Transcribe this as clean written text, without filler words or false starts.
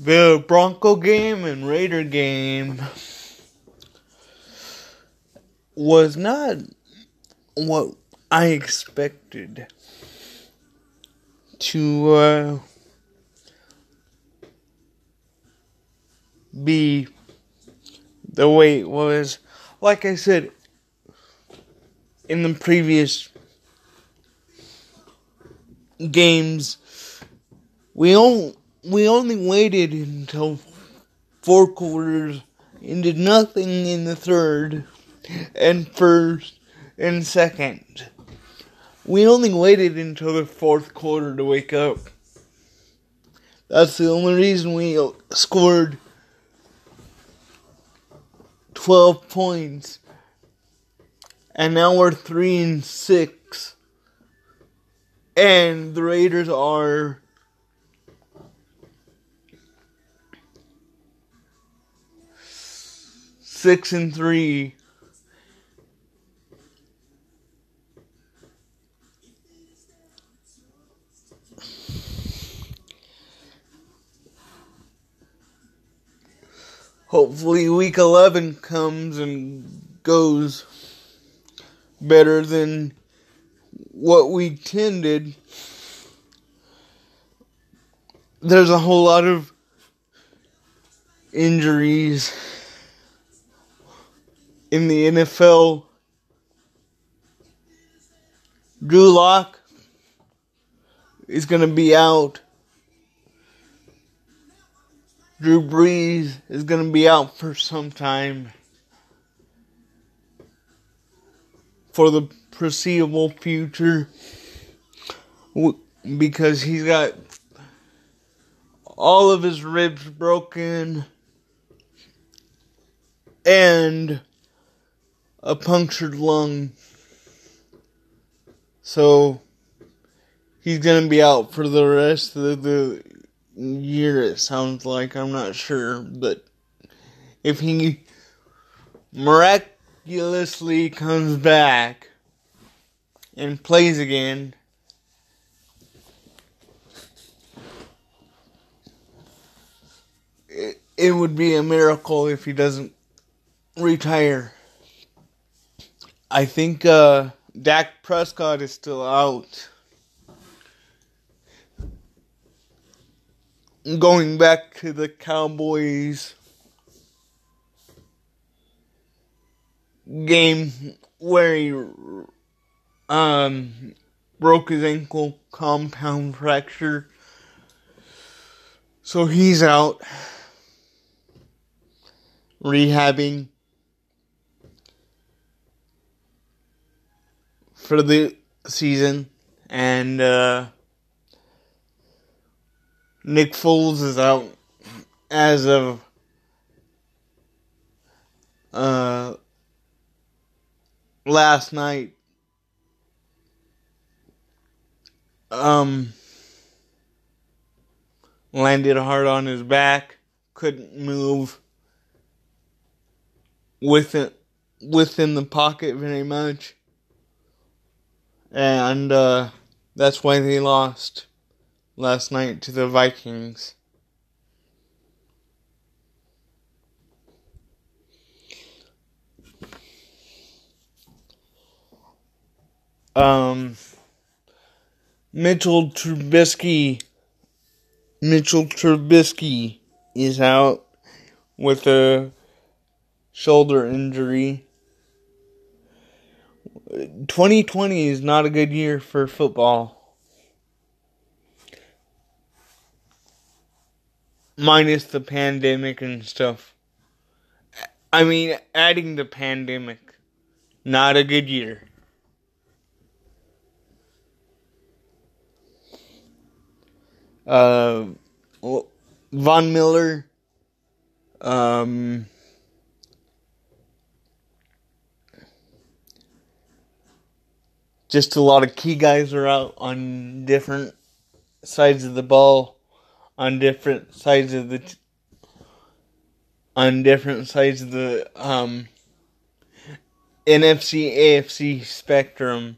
the Bronco game and Raider game was not what I expected to be the way it was. Like I said in the previous games, we only waited until four quarters and did nothing in the third and first and second. We only waited until the fourth quarter to wake up. That's the only reason we scored 12 points. And now we're 3-6. And the Raiders are 6-3. Hopefully week 11 comes and goes better than what we tended. There's a whole lot of injuries in the NFL. Drew Lock is going to be out. Drew Brees is going to be out for some time, for the foreseeable future, because he's got all of his ribs broken and a punctured lung. So he's going to be out for the rest of the year, it sounds like. I'm not sure, but if he miraculously comes back and plays again, it would be a miracle if he doesn't retire. I think Dak Prescott is still out. Going back to the Cowboys game where he broke his ankle, compound fracture. So he's out rehabbing for the season, and Nick Foles is out as of last night. Landed hard on his back, couldn't move within the pocket very much, and that's why they lost last night to the Vikings. Mitchell Trubisky is out with a shoulder injury. 2020 is not a good year for football. Minus the pandemic and stuff. I mean, adding the pandemic. Not a good year. Von Miller. Just a lot of key guys are out on different sides of the ball. On different sides of the NFC, AFC spectrum.